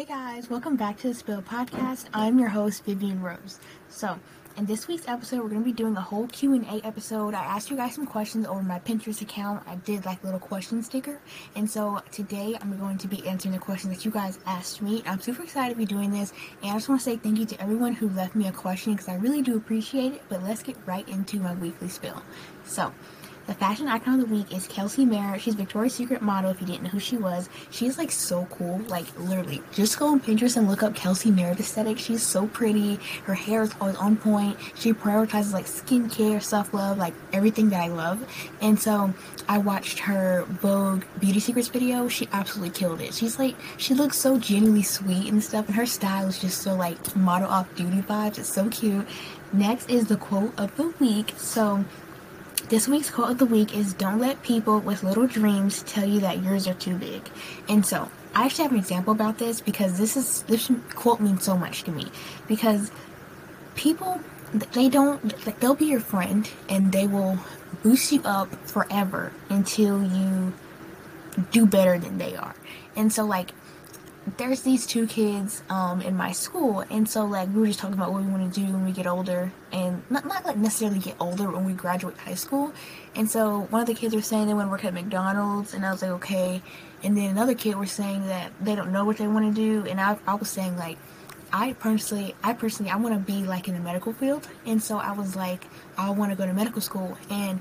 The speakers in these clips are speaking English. Hey guys, welcome back to the Spill Podcast. I'm your host, Vivian Rose. So, in this week's episode, we're going to be doing a whole Q&A episode. I asked you guys some questions over my Pinterest account. I did like a little question sticker. And so, today, I'm going to be answering the questions that you guys asked me. I'm super excited to be doing this. And I just want to say thank you to everyone who left me a question because I really do appreciate it. But let's get right into my weekly spill. So, the fashion icon of the week is Kelsey Merritt. She's Victoria's Secret model, if you didn't know who she was. She's, like, so cool. Like, literally, just go on Pinterest and look up Kelsey Merritt aesthetic. She's so pretty. Her hair is always on point. She prioritizes, like, skincare, self-love, like, everything that I love. And so I watched her Vogue Beauty Secrets video. She absolutely killed it. She's, like, she looks so genuinely sweet and stuff. And her style is just so, like, model off-duty vibes. It's so cute. Next is the quote of the week. So, this week's quote of the week is, "Don't let people with little dreams tell you that yours are too big." And so, I actually have an example about this because this quote means so much to me. Because people, they don't, like, they'll be your friend and they will boost you up forever until you do better than they are. And so, like, there's these two kids in my school, and so, like, we were just talking about what we want to do when we get older, and not like necessarily get older, when we graduate high school. And so one of the kids was saying they want to work at McDonald's, and I was like, okay. And then another kid was saying that they don't know what they want to do, and I was saying, like, I personally I want to be, like, in the medical field. And so I was like, I want to go to medical school. And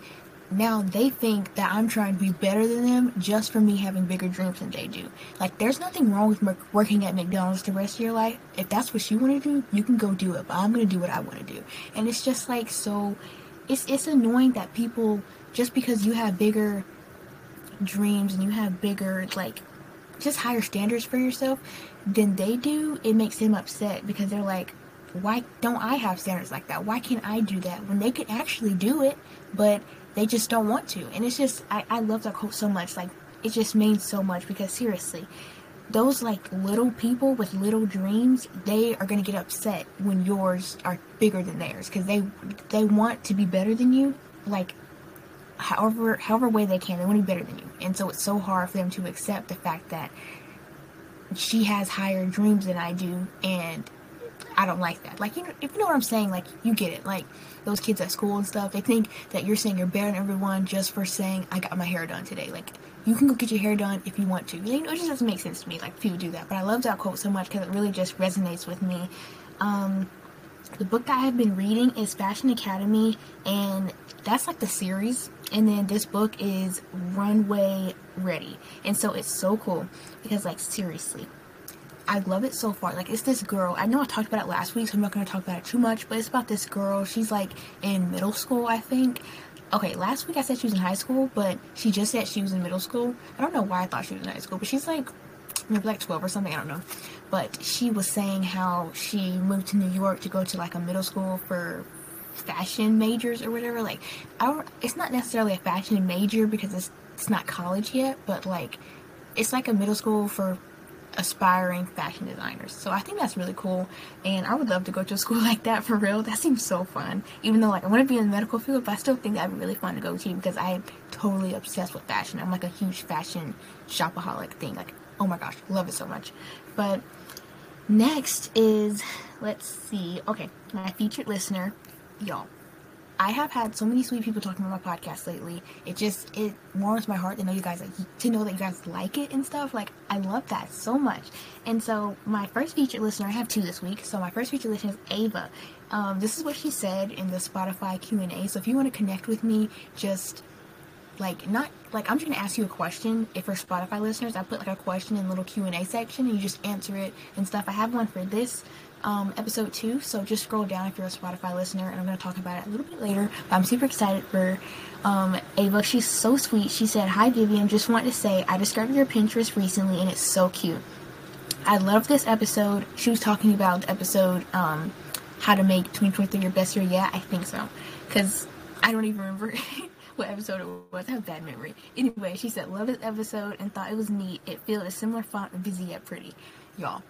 now they think that I'm trying to be better than them just for me having bigger dreams than they do. Like, there's nothing wrong with working at McDonald's the rest of your life. If that's what you want to do, you can go do it. But I'm going to do what I want to do. And it's just, like, so it's annoying that people, just because you have bigger dreams and you have bigger, like, just higher standards for yourself than they do, it makes them upset because they're like, why don't I have standards like that? Why can't I do that? When they could actually do it, but they just don't want to. And it's just, I love that quote so much. Like, it just means so much because, seriously, those, like, little people with little dreams, they are going to get upset when yours are bigger than theirs because they want to be better than you, like, however way they can. They want to be better than you. And so it's so hard for them to accept the fact that she has higher dreams than I do, and I don't like that. Like, you know, if you know what I'm saying, like, you get it. Like, those kids at school and stuff, they think that you're saying you're better than everyone just for saying, I got my hair done today. Like, you can go get your hair done if you want to. You know, it just doesn't make sense to me, like, people do that. But I love that quote so much because it really just resonates with me. The book that I have been reading is Fashion Academy, and that's, like, the series. And then this book is Runway Ready. And so it's so cool because, like, seriously, I love it so far. Like, it's this girl. I know I talked about it last week, so I'm not going to talk about it too much, but it's about this girl. She's, like, in middle school, I think. Okay, last week I said she was in high school, but she just said she was in middle school. I don't know why I thought she was in high school, but she's, like, maybe, like, 12 or something. I don't know. But she was saying how she moved to New York to go to, like, a middle school for fashion majors or whatever. Like, it's not necessarily a fashion major because it's not college yet, but, like, it's, like, a middle school for aspiring fashion designers. So I think that's really cool, and I would love to go to a school like that, for real. That seems so fun, even though, like, I want to be in the medical field, but I still think that'd be really fun to go to because I am totally obsessed with fashion. I'm, like, a huge fashion shopaholic thing. Like, oh my gosh, love it so much. But next is, let's see, okay, my featured listener, y'all. I have had so many sweet people talking about my podcast lately. It warms my heart to know you guys, like, to know that you guys like it and stuff. Like, I love that so much. And so my first featured listener, I have two this week. So my first featured listener is Ava. This is what she said in the Spotify Q&A. So if you want to connect with me, just, like, not, like, I'm just going to ask you a question. If for Spotify listeners, I put, like, a question in the little Q&A section, and you just answer it and stuff. I have one for this episode 2, so just scroll down if you're a Spotify listener, and I'm going to talk about it a little bit later. But I'm super excited for Ava. She's so sweet. She said, "Hi, Vivian. Just wanted to say I discovered your Pinterest recently, and it's so cute. I love this episode." She was talking about the episode, how to make 2023 your best year. Yeah, I think so, because I don't even remember what episode it was. I have bad memory. Anyway, she said, "Love this episode and thought it was neat. It filled a similar font of Busy at Pretty." Y'all,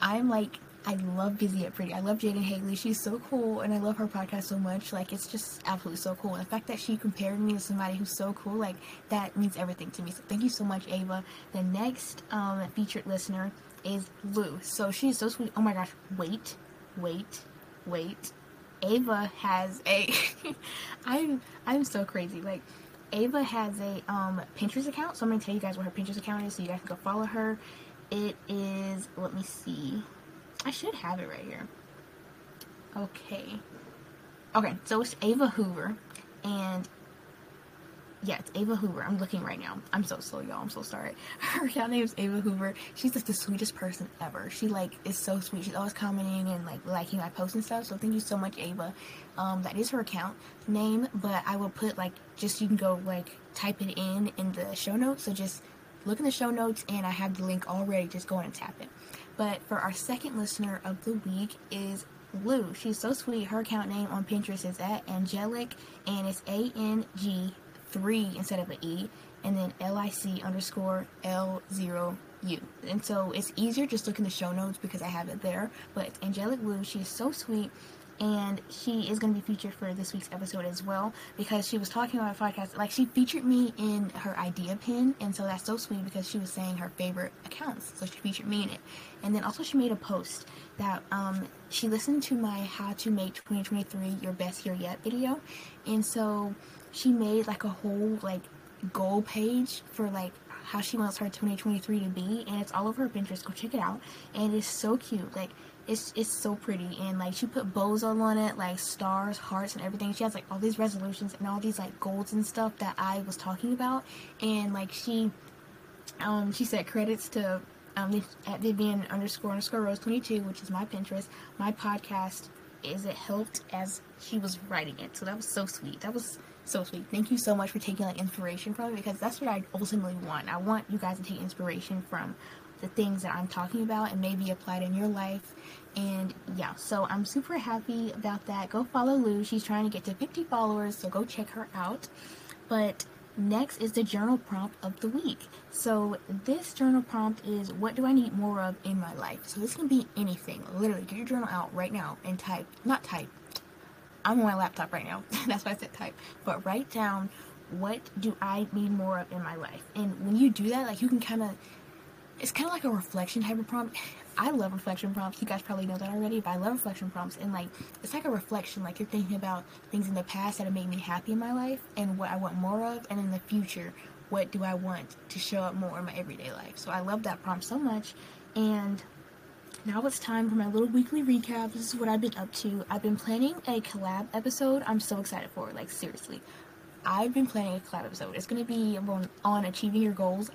I'm like, I love Busy at Pretty. I love Jaden Haley. She's so cool, and I love her podcast so much. Like, it's just absolutely so cool. And the fact that she compared me to somebody who's so cool, like, that means everything to me. So thank you so much, Ava. The next featured listener is loose. So she's so sweet. Oh my gosh, wait. Ava has a I'm so crazy. Like, Ava has a Pinterest account, so I'm gonna tell you guys what her Pinterest account is so you guys can go follow her. It is, let me see. I should have it right here. Okay, so it's Ava Hoover, and yeah, it's Ava Hoover. I'm looking right now. I'm so slow, y'all. I'm so sorry. Her account name is Ava Hoover. She's like the sweetest person ever. She like is so sweet. She's always commenting and like liking my posts and stuff. So thank you so much, Ava. That is her account name, but I will put like, just you can go like type it in the show notes. So just look in the show notes, and I have the link already. Just go in and tap it. But for our second listener of the week is Lou. She's so sweet. Her account name on Pinterest is @Angelic, and it's A-N-G 3 instead of an E, and then LIC_L0U. And so it's easier, just look in the show notes because I have it there. But it's Angelic Lou. She is so sweet, and she is going to be featured for this week's episode as well, because she was talking about a podcast, like she featured me in her idea pin, and so that's so sweet because she was saying her favorite accounts, so she featured me in it. And then also she made a post that she listened to my how to make 2023 your best year yet video, and so she made like a whole like goal page for like how she wants her 2023 to be, and it's all over her Pinterest. Go check it out, and it's so cute. Like it's so pretty, and like she put bows all on it, like stars, hearts, and everything. She has like all these resolutions and all these like goals and stuff that I was talking about, and like she said credits to at Vivian __ Rose 22, which is my Pinterest, my podcast. Is it helped as she was writing it? So that was so sweet. That was so sweet. Thank you so much for taking like inspiration from it, because that's what I ultimately want. I want you guys to take inspiration from the things that I'm talking about and maybe apply it in your life. And yeah, so I'm super happy about that. Go follow Lou. She's trying to get to 50 followers, so go check her out. But next is the journal prompt of the week. So this journal prompt is, what do I need more of in my life? So this can be anything. Literally, get your journal out right now and type, not type, I'm on my laptop right now, that's why I said type, but write down, what do I need more of in my life? And when you do that, like you can kind of, it's kind of like a reflection type of prompt. I love reflection prompts. You guys probably know that already, but I love reflection prompts. And like, it's like a reflection, like you're thinking about things in the past that have made me happy in my life and what I want more of, and in the future, what do I want to show up more in my everyday life? So I love that prompt so much. And now it's time for my little weekly recap. This is what I've been up to. I've been planning a collab episode. I'm so excited for it, like seriously. I've been planning a collab episode. It's going to be on achieving your goals.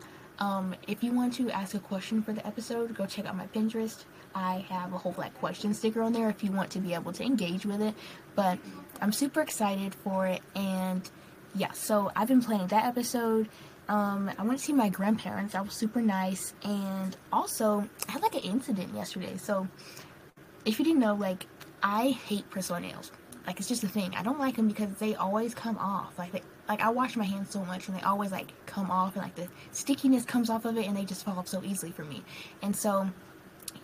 If you want to ask a question for the episode, go check out my Pinterest. I have a whole like question sticker on there if you want to be able to engage with it, but I'm super excited for it. And yeah, so I've been planning that episode. I went to see my grandparents. That was super nice. And also I had like an incident yesterday. So if you didn't know, like I hate press-on nails. Like it's just a thing. I don't like them because they always come off. Like I wash my hands so much and they always like come off, and like the stickiness comes off of it, and they just fall off so easily for me. And so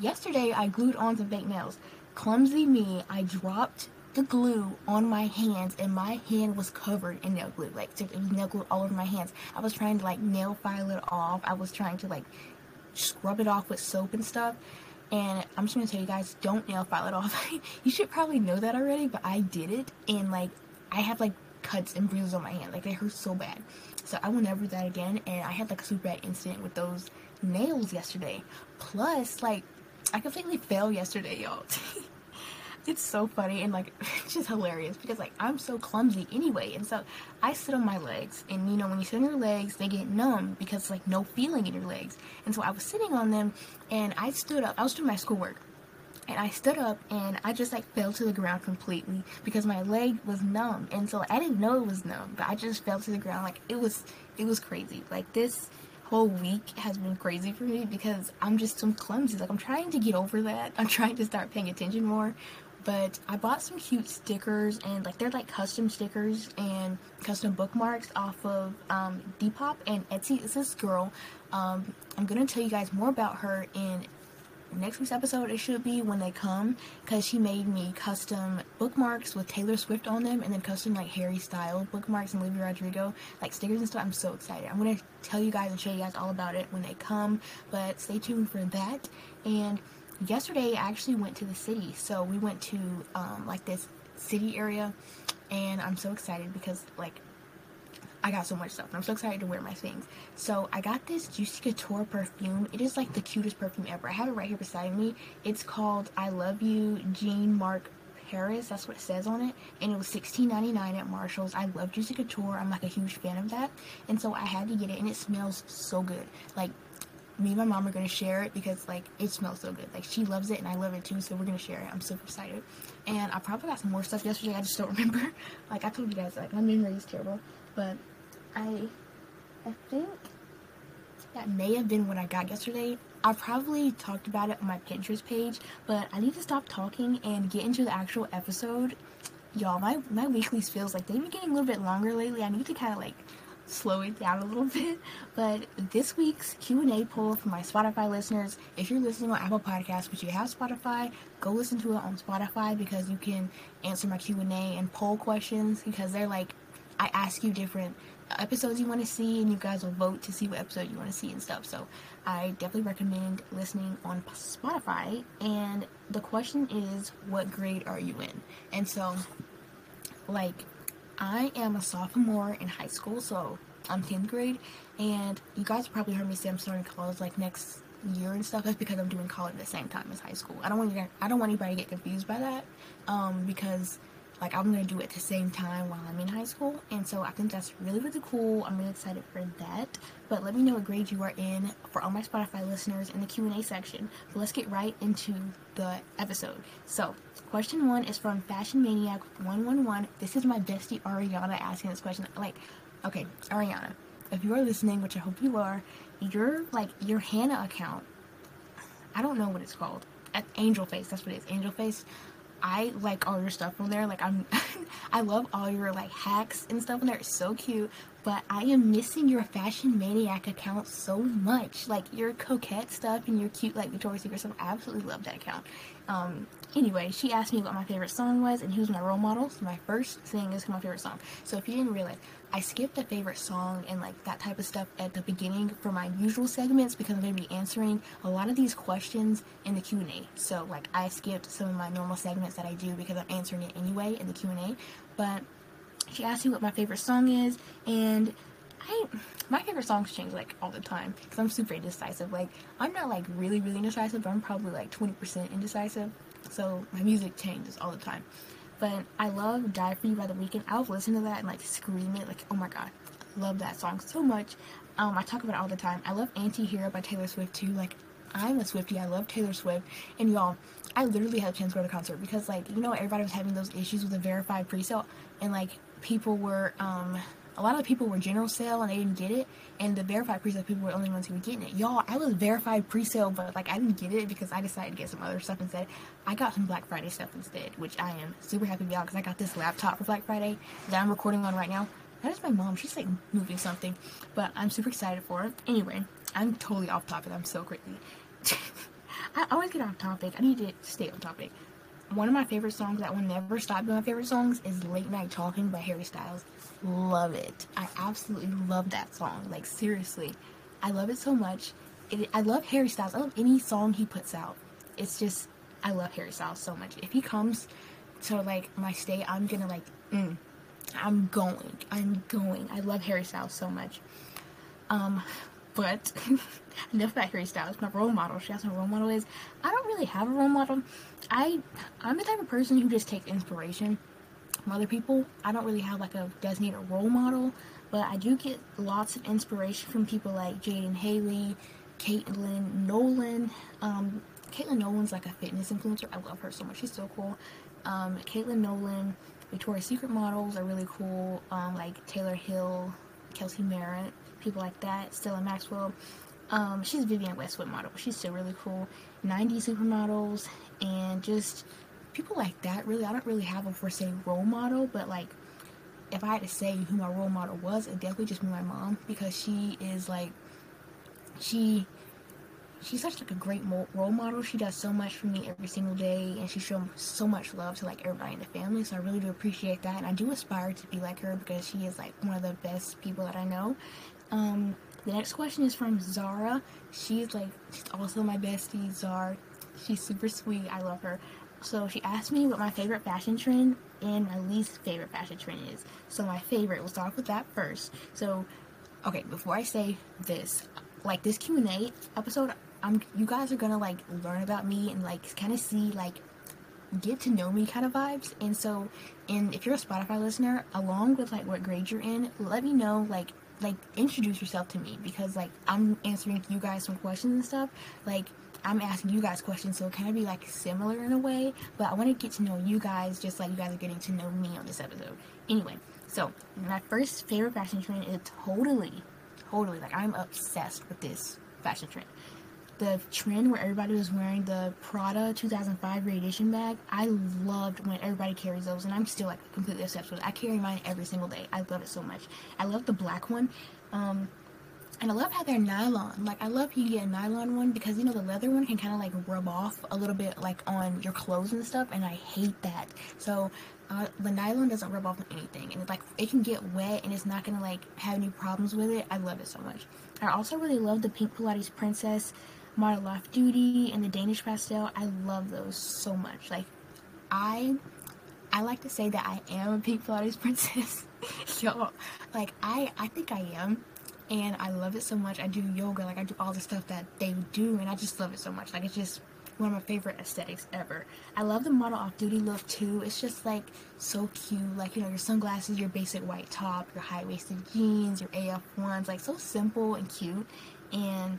yesterday I glued on some fake nails. Clumsy me, I dropped the glue on my hands, and my hand was covered in nail glue. Like it was nail glue all over my hands. I was trying to like nail file it off. I was trying to like scrub it off with soap and stuff. And I'm just gonna tell you guys, don't nail file it off. You should probably know that already, but I did it, and like I have like cuts and bruises on my hand, like they hurt so bad. So I will never do that again. And I had like a super bad incident with those nails yesterday. Plus like I completely failed yesterday, y'all. It's so funny, and like it's just hilarious because like I'm so clumsy anyway. And so I sit on my legs, and you know when you sit on your legs they get numb because like no feeling in your legs. And so I was sitting on them, and I stood up. I was doing my schoolwork, and I stood up, and I just like fell to the ground completely because my leg was numb. And so I didn't know it was numb, but I just fell to the ground. Like it was crazy. Like this whole week has been crazy for me because I'm just so clumsy. Like I'm trying to get over that. I'm trying to start paying attention more. But I bought some cute stickers, and like they're like custom stickers and custom bookmarks off of Depop and Etsy. It's this girl. I'm gonna tell you guys more about her in next week's episode, it should be when they come, because she made me custom bookmarks with Taylor Swift on them, and then custom like Harry Styles bookmarks and Olivia Rodrigo, like stickers and stuff. I'm so excited. I'm going to tell you guys and show you guys all about it when they come, but stay tuned for that. And yesterday, I actually went to the city, so we went to like this city area, and I'm so excited because like I got so much stuff, and I'm so excited to wear my things. So I got this Juicy Couture perfume. It is like the cutest perfume ever. I have it right here beside me. It's called I Love You Jean Marc Paris. That's what it says on it. And it was $16.99 at Marshall's. I love Juicy Couture. I'm like a huge fan of that. And so I had to get it, and it smells so good. Like, me and my mom are going to share it because, like, it smells so good. Like, she loves it, and I love it, too, so we're going to share it. I'm super excited. And I probably got some more stuff yesterday. I just don't remember. Like, I told you guys, like, my memory is terrible. But I think that may have been what I got yesterday. I probably talked about it on my Pinterest page, but I need to stop talking and get into the actual episode. Y'all, my weeklies feels like they've been getting a little bit longer lately. I need to kind of, like, slow it down a little bit. But this week's Q&A poll for my Spotify listeners, if you're listening on Apple Podcasts but you have Spotify, go listen to it on Spotify, because you can answer my Q&A and poll questions, because they're like, I ask you different episodes you want to see, and you guys will vote to see what episode you want to see and stuff. So I definitely recommend listening on Spotify. And the question is, what grade are you in? And so, like, I am a sophomore in high school, so I'm 10th grade, and you guys probably heard me say I'm starting college like next year and stuff. That's because I'm doing college at the same time as high school. I don't want anybody to get confused by that, because like, I'm going to do it at the same time while I'm in high school, and so I think that's really, really cool. I'm really excited for that. But let me know what grade you are in for all my Spotify listeners in the Q&A section. But let's get right into the episode. So, question one is from Fashion Maniac 111. This is my bestie Ariana asking this question. Like, okay, Ariana, if you are listening, which I hope you are, your Hannah account, I don't know what it's called. Angel Face, that's what it is, Angel Face. I like all your stuff on there. Like, I love all your, like, hacks and stuff on there. It's so cute. But I am missing your Fashion Maniac account so much. Like, your coquette stuff and your cute, like, Victoria's Secret stuff. I absolutely love that account. Anyway, she asked me what my favorite song was and who's my role model. So my first thing is my favorite song. So if you didn't realize, I skipped a favorite song and, like, that type of stuff at the beginning for my usual segments, because I'm going to be answering a lot of these questions in the Q&A. So, like, I skipped some of my normal segments that I do because I'm answering it anyway in the Q&A. But she asked me what my favorite song is, and my favorite songs change, like, all the time, because I'm super indecisive. Like, I'm not, like, really, really indecisive, but I'm probably, like, 20% indecisive, so my music changes all the time. But I love Die For You by The Weeknd. I'll listen to that and, like, scream it. Like, oh my god, love that song so much. I talk about it all the time. I love Anti-Hero by Taylor Swift, too. Like, I'm a Swiftie. I love Taylor Swift. And y'all, I literally had a chance to go to a concert because, like, you know, everybody was having those issues with the verified pre-sale, and, like, people were, a lot of people were general sale and they didn't get it, and the verified pre-sale people were the only ones who were getting it. Y'all, I was verified pre-sale, but, like, I didn't get it because I decided to get some other stuff instead. I got some Black Friday stuff instead, which I am super happy about, because I got this laptop for Black Friday that I'm recording on right now. That is my mom. She's, like, moving something, but I'm super excited for it. Anyway, I'm totally off topic. I'm so crazy. I always get off topic. I need to stay on topic. One of my favorite songs that will never stop being my favorite songs is Late Night Talking by Harry Styles. Love it. I absolutely love that song. Like, seriously. I love it so much. I love Harry Styles. I love any song he puts out. It's just, I love Harry Styles so much. If he comes to, like, my state, I'm gonna, like, I'm going. I love Harry Styles so much. But enough about Harry Styles. My role model. She asked what my role model is. I don't really have a role model. I'm the type of person who just takes inspiration from other people. I don't really have, like, a designated role model, but I do get lots of inspiration from people like Jaden Haley, Caitlin Nolan. Caitlin Nolan's, like, a fitness influencer. I love her so much. She's so cool. Caitlin Nolan, Victoria's Secret models are really cool. Like Taylor Hill, Kelsey Merritt, people like that. Stella Maxwell, she's Vivienne Westwood model, she's still really cool. 90s supermodels, and just people like that, really. I don't really have a per se role model, but, like, if I had to say who my role model was, it'd definitely just be my mom, because she is, like, she's such like a great role model. She does so much for me every single day, and she shows so much love to like everybody in the family, so I really do appreciate that, and I do aspire to be like her because she is like one of the best people that I know. The next question is from Zara. She's also my bestie, Zara. She's super sweet. I love her. So she asked me what my favorite fashion trend and my least favorite fashion trend is. So my favorite, we'll start with that first. So, okay, before I say this, like this Q&A episode, you guys are gonna like learn about me and like kind of see like get to know me kind of vibes. And so, and if you're a Spotify listener, along with like what grade you're in, let me know like introduce yourself to me, because like I'm answering you guys some questions and stuff. Like I'm asking you guys questions, so it kind of be like similar in a way, but I want to get to know you guys just like you guys are getting to know me on this episode. Anyway, so my first favorite fashion trend is totally like I'm obsessed with this fashion trend. The trend where everybody was wearing the Prada 2005 Radiation bag, I loved when everybody carries those, and I'm still like completely obsessed with it. I carry mine every single day. I love it so much. I love the black one. And I love how they're nylon. Like, I love you get a nylon one because, you know, the leather one can kind of, like, rub off a little bit, like, on your clothes and stuff. And I hate that. So, the nylon doesn't rub off on anything. And, it's like, it can get wet and it's not going to, like, have any problems with it. I love it so much. I also really love the Pink Pilates Princess, Model Off Duty, and the Danish Pastel. I love those so much. Like, I like to say that I am a Pink Pilates Princess. Yo, like, I think I am. And I love it so much. I do yoga, like I do all the stuff that they do, and I just love it so much. Like, it's just one of my favorite aesthetics ever. I love the Model Off Duty look too. It's just like so cute. Like, you know, your sunglasses, your basic white top, your high-waisted jeans, your AF1s, like so simple and cute. And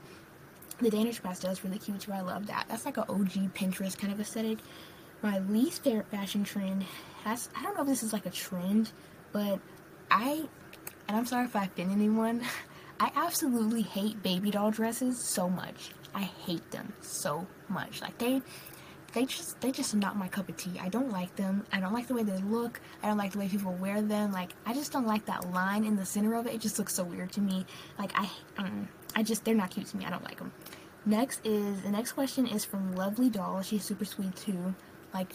the Danish Pastel is really cute too. I love that. That's like an OG Pinterest kind of aesthetic. My least favorite fashion trend, I don't know if this is like a trend, but I'm sorry if I offend anyone, I absolutely hate baby doll dresses so much. I hate them so much. Like, they just not my cup of tea. I don't like them. I don't like the way they look. I don't like the way people wear them. Like, I just don't like that line in the center of it. It just looks so weird to me. Like, they're not cute to me. I don't like them. The next question is from Lovely Doll. She's super sweet too. Like,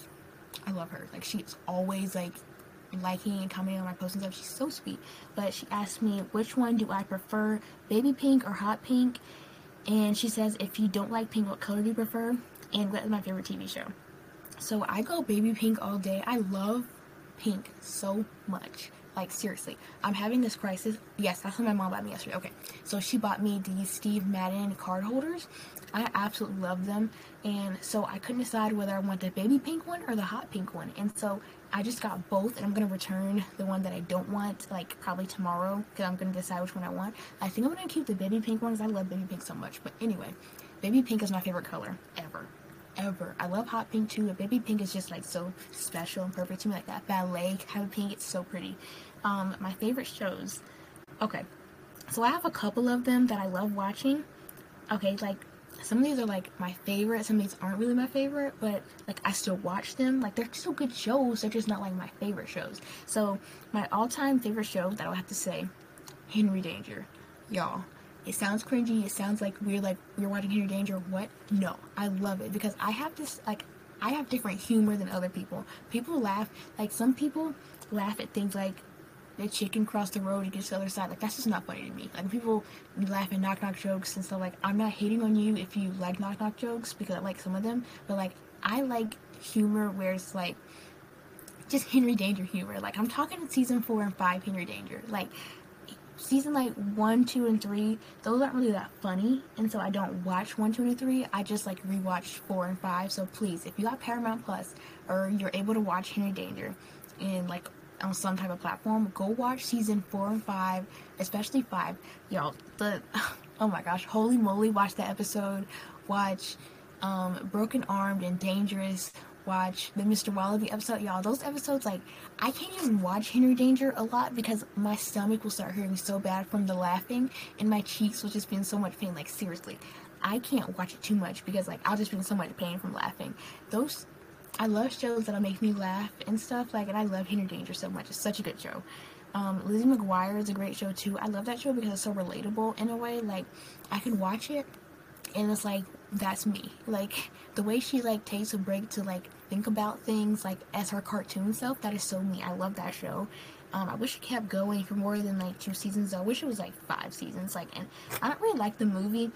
I love her. Like, she's always like liking and commenting on my posts and stuff. She's so sweet. But she asked me, which one do I prefer, baby pink or hot pink? And she says, if you don't like pink, what color do you prefer? And what is my favorite TV show? So I go baby pink all day. I love pink so much. Like, seriously, I'm having this crisis. Yes, that's what my mom bought me yesterday. Okay, so she bought me these Steve Madden card holders. I absolutely love them, and so I couldn't decide whether I want the baby pink one or the hot pink one, and so I just got both, and I'm gonna return the one that I don't want, like, probably tomorrow, because I'm gonna decide which one I want. I think I'm gonna keep the baby pink one, because I love baby pink so much. But anyway, baby pink is my favorite color ever. I love hot pink too, but baby pink is just like so special and perfect to me. Like that ballet kind of pink, it's so pretty. My favorite shows, okay, so I have a couple of them that I love watching. Okay, like some of these are like my favorite, some of these aren't really my favorite, but like I still watch them. Like, they're still good shows, they're just not like my favorite shows. So my all-time favorite show, that I'll have to say, Henry Danger. Y'all, it sounds cringy, it sounds like we're watching Henry Danger, what? No, I love it because I have this, like, I have different humor than other people. People laugh, like some people laugh at things like the chicken crossed the road and gets to the other side. Like, that's just not funny to me. Like, people laugh at knock knock jokes and stuff. Like, I'm not hating on you if you like knock knock jokes, because I like some of them, but like I like humor where it's like just Henry Danger humor. Like, I'm talking season 4 and 5 Henry Danger. Like, season like 1, 2, and 3, those aren't really that funny, and so I don't watch 1, 2, and 3. I just like rewatch 4 and 5. So please, if you got Paramount Plus or you're able to watch Henry Danger and like on some type of platform, go watch season 4 and 5, especially 5. Y'all, oh my gosh, holy moly, watch that episode. Watch Broken Armed and Dangerous. Watch the Mr. Wallaby episode. Y'all, those episodes, like, I can't even watch Henry Danger a lot because my stomach will start hurting so bad from the laughing, and my cheeks will just be in so much pain. Like, seriously, I can't watch it too much because like I'll just be in so much pain from laughing. I love shows that'll make me laugh and stuff, like, and I love Henry Danger so much. It's such a good show. Lizzie McGuire is a great show too. I love that show because it's so relatable in a way. Like, I can watch it and it's like, that's me. Like, the way she, like, takes a break to, like, think about things, like, as her cartoon self, that is so me. I love that show. I wish it kept going for more than, like, 2 seasons. I wish it was, like, 5 seasons. Like, and I don't really like the movie.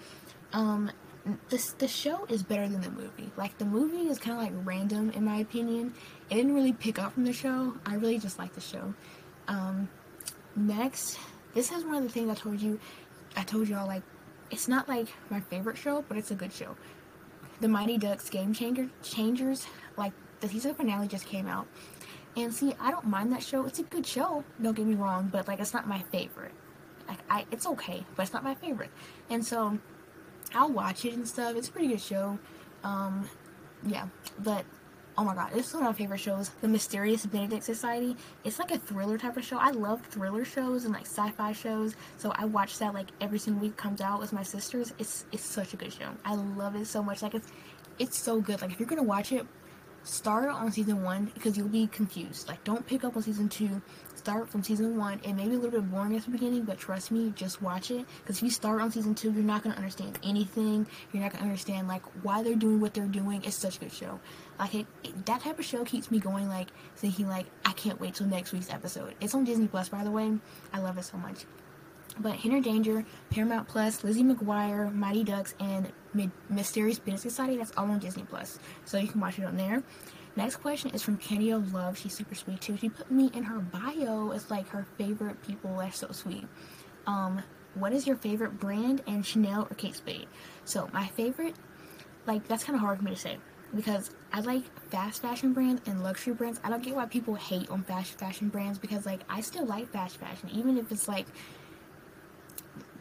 The show is better than the movie. Like, the movie is kind of, like, random, in my opinion. It didn't really pick up from the show. I really just like the show. Next, this is one of the things I told y'all, like, it's not, like, my favorite show, but it's a good show. The Mighty Ducks Game Changers, like, the season finale just came out. And see, I don't mind that show. It's a good show, don't get me wrong, but, like, it's not my favorite. Like, it's okay, but it's not my favorite. And so, I'll watch it and stuff. It's a pretty good show. Yeah, but, oh my god, it's one of my favorite shows. The Mysterious Benedict Society. It's like a thriller type of show. I love thriller shows and, like, sci-fi shows. So I watch that, like, every single week. Comes out with my sisters. It's such a good show. I love it so much. Like, it's so good. Like, if you're gonna watch it, start on season 1, because you'll be confused. Like, don't pick up on season 2. Start from season 1. It may be a little bit boring at the beginning, but trust me, just watch it. Because if you start on season 2, you're not gonna understand anything. You're not gonna understand, like, why they're doing what they're doing. It's such a good show. Like, that type of show keeps me going, like, thinking, like, I can't wait till next week's episode. It's on Disney Plus, by the way. I love it so much. But Henry Danger, Paramount Plus, Lizzie McGuire, Mighty Ducks, and Mysterious Benedict Society, that's all on Disney Plus. So you can watch it on there. Next question is from Kenio Love. She's super sweet too. She put me in her bio as, like, her favorite people. That's so sweet. What is your favorite brand, and Chanel or Kate Spade? So my favorite, like, that's kind of hard for me to say, because I like fast fashion brands and luxury brands. I don't get why people hate on fast fashion brands, because, like, I still like fast fashion, even if it's, like,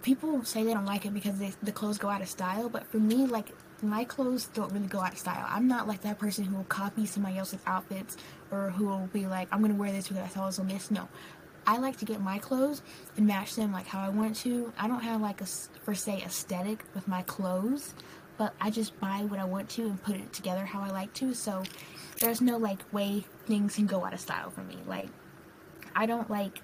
people say they don't like it because the clothes go out of style. But for me, like, my clothes don't really go out of style. I'm not, like, that person who will copy somebody else's outfits, or who will be like, I'm gonna wear this because I saw this on this. No, I like to get my clothes and match them, like, how I want to. I don't have, like, a per se aesthetic with my clothes, but I just buy what I want to and put it together how I like to. So there's no, like, way things can go out of style for me. Like, I don't, like,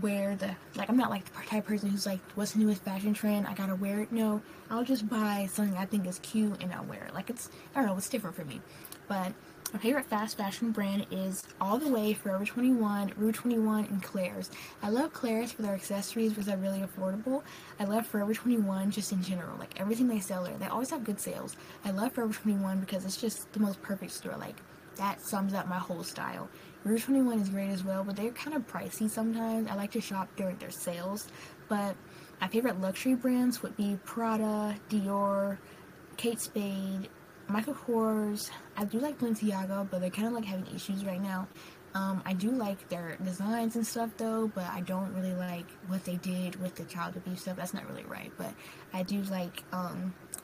wear the, like, I'm not, like, the type of person who's like, what's the newest fashion trend, I gotta wear it. No, I'll just buy something I think is cute and I'll wear it. Like, it's, I don't know, it's different for me. But my favorite fast fashion brand is all the way Forever 21, Rue 21, and Claire's. I love Claire's for their accessories, because they're really affordable. I love Forever 21 just in general. Like, everything they sell there, they always have good sales. I love Forever 21 because it's just the most perfect store. Like, that sums up my whole style. Rue 21 is great as well, but they're kind of pricey sometimes. I like to shop during their sales. But my favorite luxury brands would be Prada, Dior, Kate Spade, Michael Kors. I do like Balenciaga, but they're kind of, like, having issues right now. I do like their designs and stuff though, but I don't really like what they did with the child abuse stuff. That's not really right, but I do like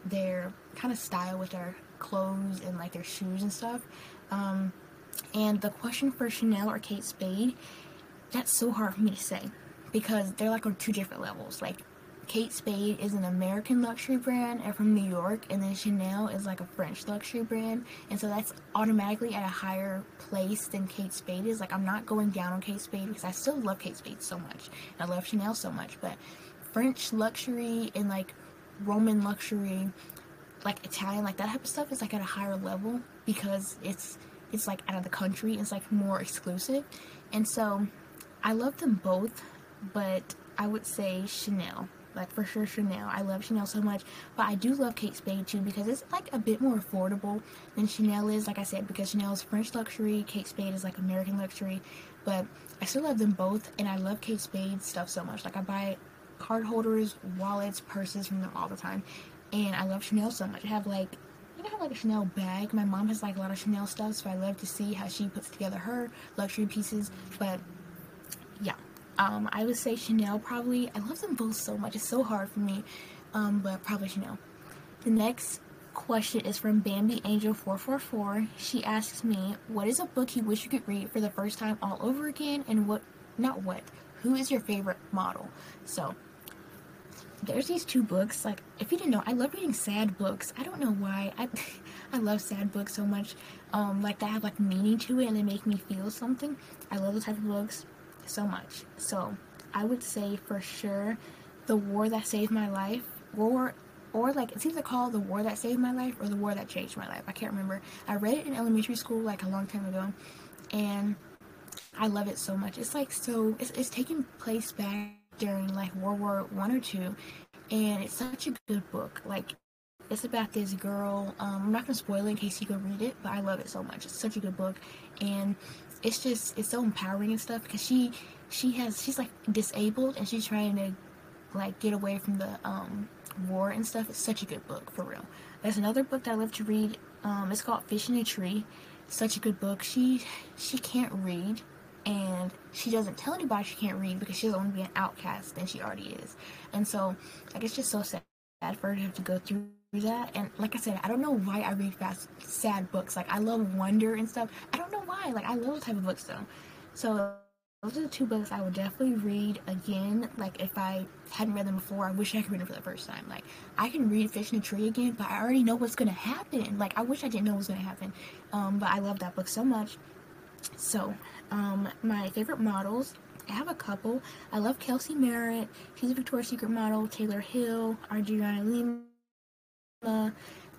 their kind of style with their clothes and, like, their shoes and stuff. And the question for Chanel or Kate Spade, that's so hard for me to say, because they're, like, on two different levels. Like, Kate Spade is an American luxury brand and from New York, and then Chanel is, like, a French luxury brand, and so that's automatically at a higher place than Kate Spade is. Like, I'm not going down on Kate Spade, because I still love Kate Spade so much, and I love Chanel so much, but French luxury and, like, Roman luxury, like Italian, like, that type of stuff is, like, at a higher level, because it's like out of the country, it's, like, more exclusive. And so I love them both, but I would say Chanel, like, for sure Chanel. I love Chanel so much, but I do love Kate Spade too, because it's, like, a bit more affordable than Chanel is, like I said, because Chanel is French luxury, Kate Spade is, like, American luxury. But I still love them both, and I love Kate Spade stuff so much. Like, I buy card holders, wallets, purses from them all the time, and I love Chanel so much. I have, like, I have, like, a Chanel bag. My mom has, like, a lot of Chanel stuff, so I love to see how she puts together her luxury pieces. But yeah, I would say Chanel probably. I love them both so much, it's so hard for me, but probably Chanel. The next question is from Bambi Angel 444. She asks me, what is a book you wish you could read for the first time all over again, and who is your favorite model? So there's these two books. Like, if you didn't know, I love reading sad books. I don't know why. I love sad books so much. Like, they have, like, meaning to it, and they make me feel something. I love those type of books so much. So I would say for sure The War That Saved My Life, War or like it's either called The War That Saved My Life or The War That Changed My Life. I can't remember. I read it in elementary school like a long time ago, and I love it so much. It's like so it's taking place back during like World War I or II, and it's such a good book. like it's about this girl. I'm not gonna spoil it in case you go read it, but I love it so much. It's such a good book, and it's just it's so empowering and stuff, because she's like disabled and she's trying to like get away from the war and stuff. It's such a good book, for real. There's another book that I love to read. It's called Fish in a Tree. It's such a good book. She can't read, and she doesn't tell anybody she can't read because she doesn't want to be an outcast, and she already is. And so like it's just so sad for her to have to go through that. And like I said, I don't know why I read sad books. Like I love wonder and stuff. I don't know why. Like I love those type of books though. So those are the two books I would definitely read again. Like if I hadn't read them before, I wish I could read them for the first time. Like I can read Fish in a Tree again, but I already know what's gonna happen. Like I wish I didn't know what's gonna happen. But I love that book so much. So my favorite models, I have a couple. I love Kelsey Merritt. She's a Victoria's Secret model. Taylor Hill, Arjuna Lima.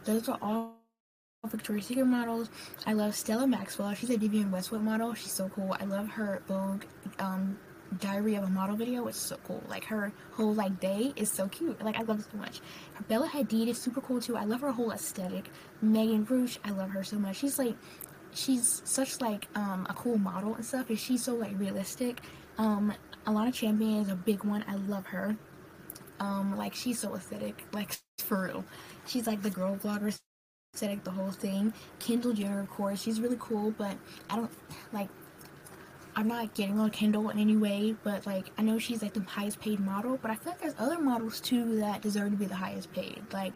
Those are all Victoria's Secret models. I love Stella Maxwell. She's a Vivienne Westwood model. She's so cool. I love her Vogue Diary of a Model video. It's so cool. Like her whole like day is so cute. Like I love it so much. Bella Hadid is super cool too. I love her whole aesthetic. Megan Rouge, I love her so much. She's such like a cool model and stuff, and she's so like realistic. Alana Champion is a big one. I love her. Like she's so aesthetic, like for real. She's like the girl vlogger aesthetic, the whole thing. Kendall Jenner, of course, she's really cool, but I'm not getting on Kendall in any way, but like I know she's like the highest paid model, but I feel like there's other models too that deserve to be the highest paid. Like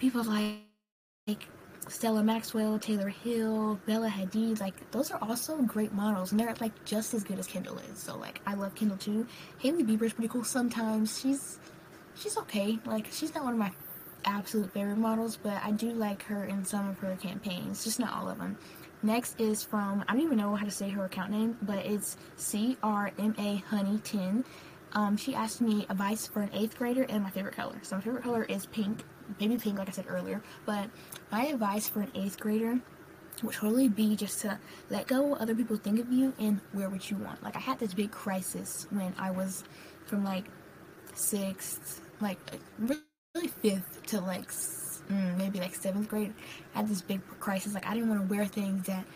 people like Stella Maxwell, Taylor Hill, Bella Hadid, like those are also great models, and they're like just as good as Kendall is. So like I love Kendall too. Hailey Bieber's pretty cool sometimes. She's okay. Like she's not one of my absolute favorite models, but I do like her in some of her campaigns, just not all of them. Next is from, I don't even know how to say her account name, but it's CRMA Honey 10. She asked me advice for an 8th grader and my favorite color. So my favorite color is pink. Baby pink, like I said earlier, but my advice for an 8th grader would totally be just to let go of what other people think of you and wear what you want. Like I had this big crisis when I was from like 6th, like really 5th to like maybe like 7th grade. I had this big crisis. Like I didn't want to wear things that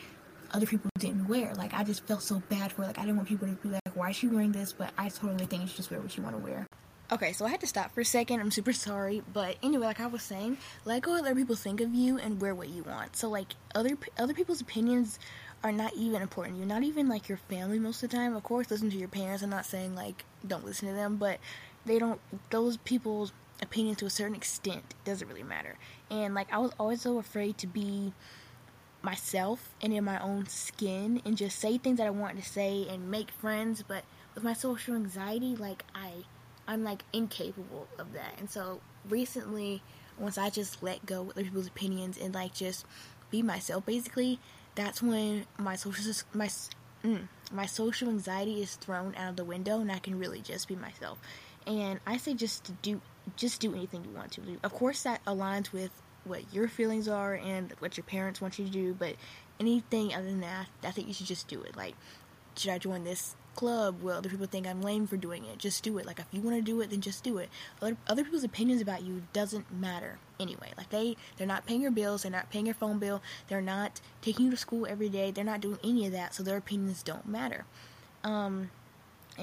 other people didn't wear. Like I just felt so bad for it. Like I didn't want people to be like, why is she wearing this? But I totally think you should just wear what you want to wear. Okay, so I had to stop for a second. I'm super sorry, but anyway, like I was saying, let go of what other people think of you and wear what you want. So like other people's opinions are not even important. You're not even like your family most of the time. Of course, listen to your parents. I'm not saying like don't listen to them, but those people's opinions to a certain extent doesn't really matter. And like I was always so afraid to be myself and in my own skin and just say things that I wanted to say and make friends, but with my social anxiety, like I'm like incapable of that. And so recently, once I just let go with other people's opinions and like just be myself basically, that's when my social anxiety is thrown out of the window and I can really just be myself. And I say just do anything you want to do. Of course that aligns with what your feelings are and what your parents want you to do, but anything other than that, I think you should just do it. Like, should I join this club? Well, other people think I'm lame for doing it. Just do it. Like, if you want to do it, then just do it. Other people's opinions about you doesn't matter anyway. Like, they're not paying your bills. They're not paying your phone bill. They're not taking you to school every day. They're not doing any of that, so their opinions don't matter. And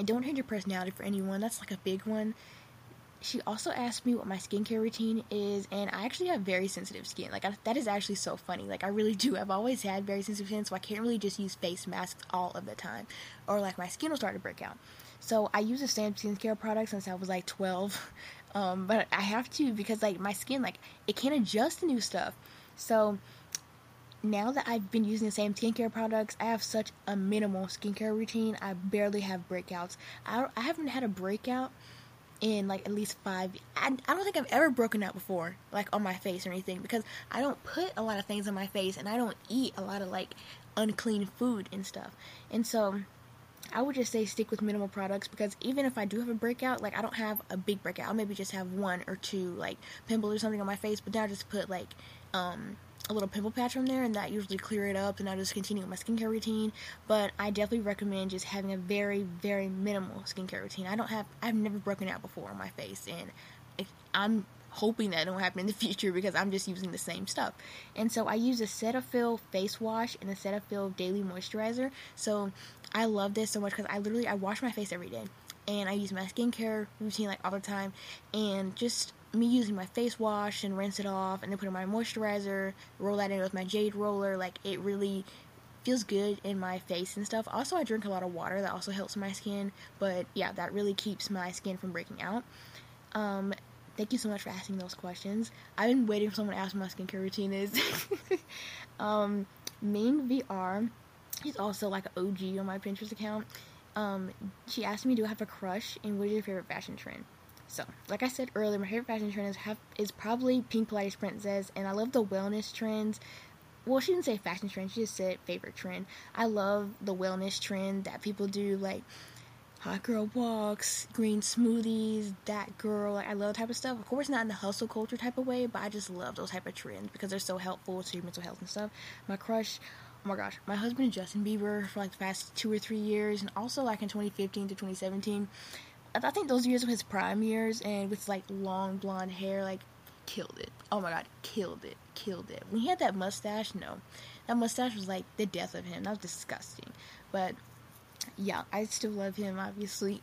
don't hide your personality for anyone. That's, like, a big one. She also asked me what my skincare routine is, and I actually have very sensitive skin. Like, that is actually so funny. Like, I really do. I've always had very sensitive skin, so I can't really just use face masks all of the time, or, like, my skin will start to break out. So, I use the same skincare product since I was, like, 12, but I have to because, like, my skin, like, it can't adjust to new stuff. So, now that I've been using the same skincare products, I have such a minimal skincare routine. I barely have breakouts. I haven't had a breakout in like at least 5 I don't think I've ever broken out before, like on my face or anything, because I don't put a lot of things on my face and I don't eat a lot of like unclean food and stuff. And so I would just say stick with minimal products, because even if I do have a breakout, like I don't have a big breakout, I'll maybe just have one or two like pimples or something on my face, but then I just put like a little pimple patch from there, and that usually clear it up, and I just continue with my skincare routine. But I definitely recommend just having a very, very minimal skincare routine. I've never broken out before on my face, and I'm hoping that don't happen in the future, because I'm just using the same stuff. And so I use a Cetaphil face wash and a Cetaphil daily moisturizer. So I love this so much, because I wash my face every day, and I use my skincare routine like all the time, and just me using my face wash and rinse it off and then put in my moisturizer, roll that in with my jade roller, like it really feels good in my face and stuff. Also, I drink a lot of water, that also helps my skin, but yeah, that really keeps my skin from breaking out. Thank you so much for asking those questions. I've been waiting for someone to ask what my skincare routine is. Ming VR, he's also like an OG on my Pinterest account. She asked me, do I have a crush, and what is your favorite fashion trend? So, like I said earlier, my favorite fashion trend is probably Pink Pilates Princess, and I love the wellness trends. Well, she didn't say fashion trend, she just said favorite trend. I love the wellness trend that people do, like hot girl walks, green smoothies, that girl. Like, I love that type of stuff. Of course, not in the hustle culture type of way, but I just love those type of trends because they're so helpful to your mental health and stuff. My crush, oh my gosh, my husband Justin Bieber for like the past 2 or 3 years, and also like in 2015 to 2017. I think those years were his prime years, and with like long blonde hair, like killed it. Oh my god, killed it. When he had that mustache, no, that mustache was like the death of him. That was disgusting. But yeah, I still love him, obviously.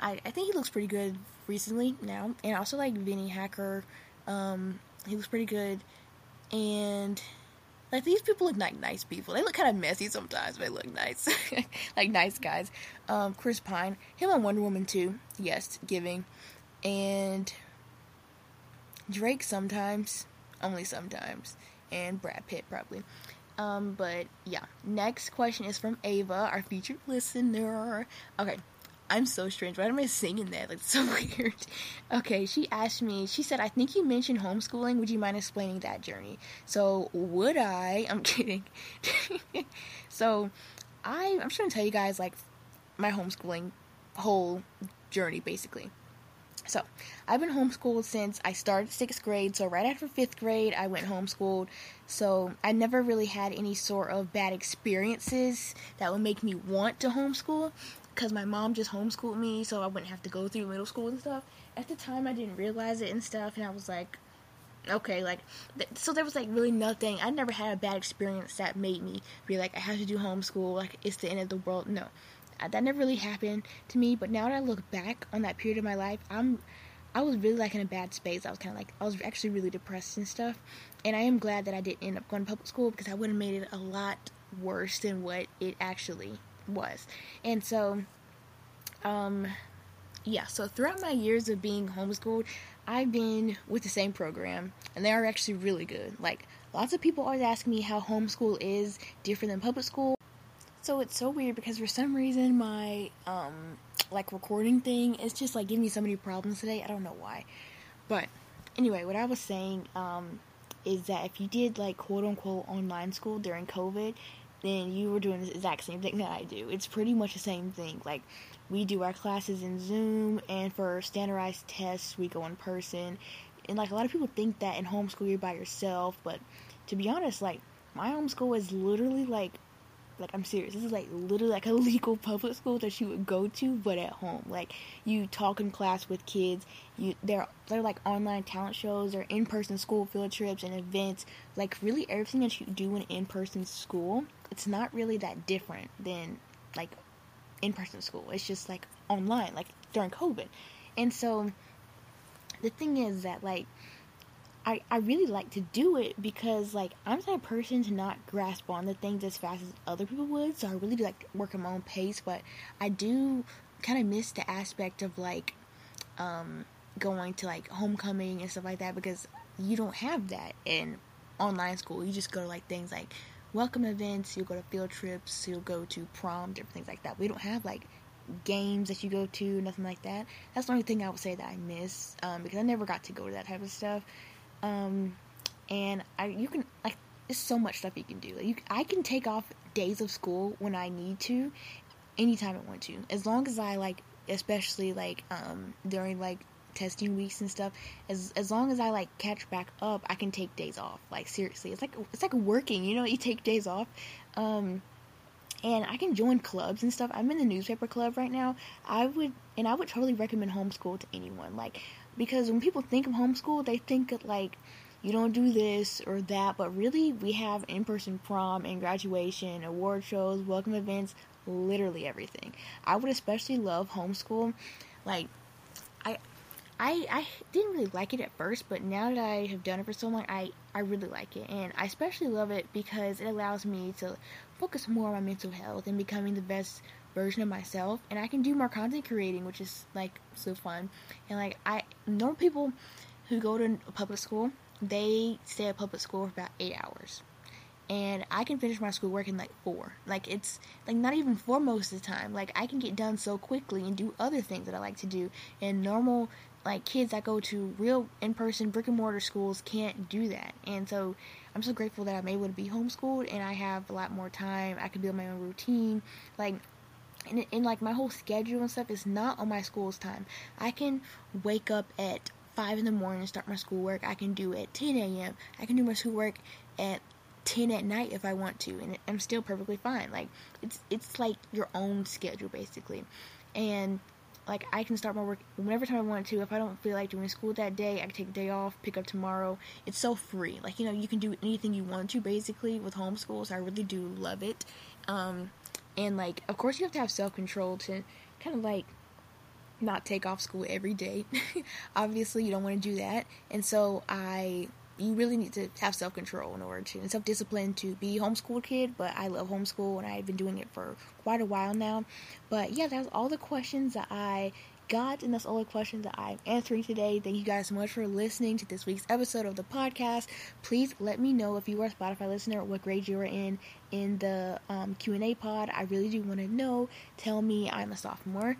I think he looks pretty good recently now, and also like Vinny Hacker, he looks pretty good. And like, these people look like nice people. They look kind of messy sometimes, but they look nice. Like, nice guys. Chris Pine. Him on Wonder Woman 2. Yes, giving. And Drake sometimes. Only sometimes. And Brad Pitt, probably. But, yeah. Next question is from Ava, our featured listener. Okay. I'm so strange. Why am I singing that? Like, it's so weird. Okay, she asked me, she said, I think you mentioned homeschooling. Would you mind explaining that journey? So, would I? I'm kidding. So, I'm just going to tell you guys, like, my homeschooling whole journey, basically. So, I've been homeschooled since I started 6th grade, so right after 5th grade, I went homeschooled, so I never really had any sort of bad experiences that would make me want to homeschool, because my mom just homeschooled me, so I wouldn't have to go through middle school and stuff. At the time, I didn't realize it and stuff, and I was like, okay, like, so there was, like, really nothing. I never had a bad experience that made me be like, I have to do homeschool, like, it's the end of the world. No, that never really happened to me. But now that I look back on that period of my life, I was really, like, in a bad space. I was kind of, like, I was actually really depressed and stuff, and I am glad that I didn't end up going to public school, because I would have made it a lot worse than what it actually was. And so yeah, so throughout my years of being homeschooled, I've been with the same program, and they are actually really good. Like, lots of people always ask me how homeschool is different than public school. So it's so weird, because for some reason my like recording thing is just like giving me so many problems today. I don't know why, but anyway, what I was saying is that if you did like quote unquote online school during COVID, then you were doing the exact same thing that I do. It's pretty much the same thing. Like, we do our classes in Zoom, and for standardized tests, we go in person. And, like, a lot of people think that in homeschool you're by yourself, but to be honest, like, my homeschool is literally, like, I'm serious. This is, like, literally, like, a legal public school that you would go to, but at home. Like, you talk in class with kids. They're, like, online talent shows. They're in-person school field trips and events. Like, really everything that you do in in-person school, it's not really that different than, like, in-person school. It's just, like, online, like, during COVID. And so, the thing is that, like, I really like to do it, because, like, I'm the type of person to not grasp on the things as fast as other people would, so I really do, like, work at my own pace. But I do kind of miss the aspect of, like, going to, like, homecoming and stuff like that, because you don't have that in online school. You just go to, like, things like welcome events, you'll go to field trips, you'll go to prom, different things like that. We don't have, like, games that you go to, nothing like that. That's the only thing I would say that I miss, because I never got to go to that type of stuff. And you can, like, there's so much stuff you can do. Like, I can take off days of school when I need to, anytime I want to, as long as I like, especially like during like testing weeks and stuff, as long as I like catch back up, I can take days off. Like seriously, it's like working, you know, you take days off. And I can join clubs and stuff. I'm in the newspaper club right now. I would totally recommend homeschool to anyone. Like, because when people think of homeschool, they think of like, you don't do this or that, but really we have in-person prom and graduation, award shows, welcome events, literally everything. I would especially love homeschool. Like, I didn't really like it at first, but now that I have done it for so long, I really like it. And I especially love it because it allows me to focus more on my mental health and becoming the best version of myself. And I can do more content creating, which is, like, so fun. And, like, normal people who go to public school, they stay at public school for about 8 hours. And I can finish my schoolwork in, like, 4. Like, it's, like, not even 4 most of the time. Like, I can get done so quickly and do other things that I like to do. And normal, like, kids that go to real in-person brick-and-mortar schools can't do that. And so, I'm so grateful that I'm able to be homeschooled, and I have a lot more time. I can build my own routine. Like, and like, my whole schedule and stuff is not on my school's time. I can wake up at 5 in the morning and start my schoolwork. I can do it at 10 a.m. I can do my schoolwork at 10 at night if I want to, and I'm still perfectly fine. Like, it's like your own schedule, basically. And, like, I can start my work whenever time I want to. If I don't feel like doing school that day, I can take a day off, pick up tomorrow. It's so free. Like, you know, you can do anything you want to, basically, with homeschool, so I really do love it. And, like, of course you have to have self-control to kind of, like, not take off school every day. Obviously, you don't want to do that. And so you really need to have self-control in order to, and self-discipline to be a homeschool kid, but I love homeschool, and I've been doing it for quite a while now. But yeah, that's all the questions that I got, and that's all the questions that I'm answering today. Thank you guys so much for listening to this week's episode of the podcast. Please let me know if you are a Spotify listener, what grade you are in the Q&A pod. I really do want to know. Tell me. I'm a sophomore.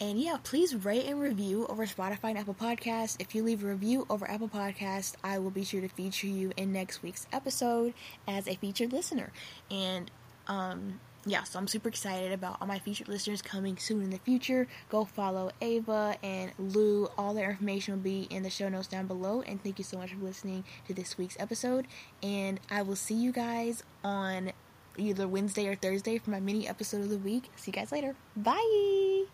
And yeah, please rate and review over Spotify and Apple Podcasts. If you leave a review over Apple Podcasts, I will be sure to feature you in next week's episode as a featured listener. And, yeah, so I'm super excited about all my featured listeners coming soon in the future. Go follow Ava and Lou. All their information will be in the show notes down below. And thank you so much for listening to this week's episode. And I will see you guys on either Wednesday or Thursday for my mini episode of the week. See you guys later. Bye!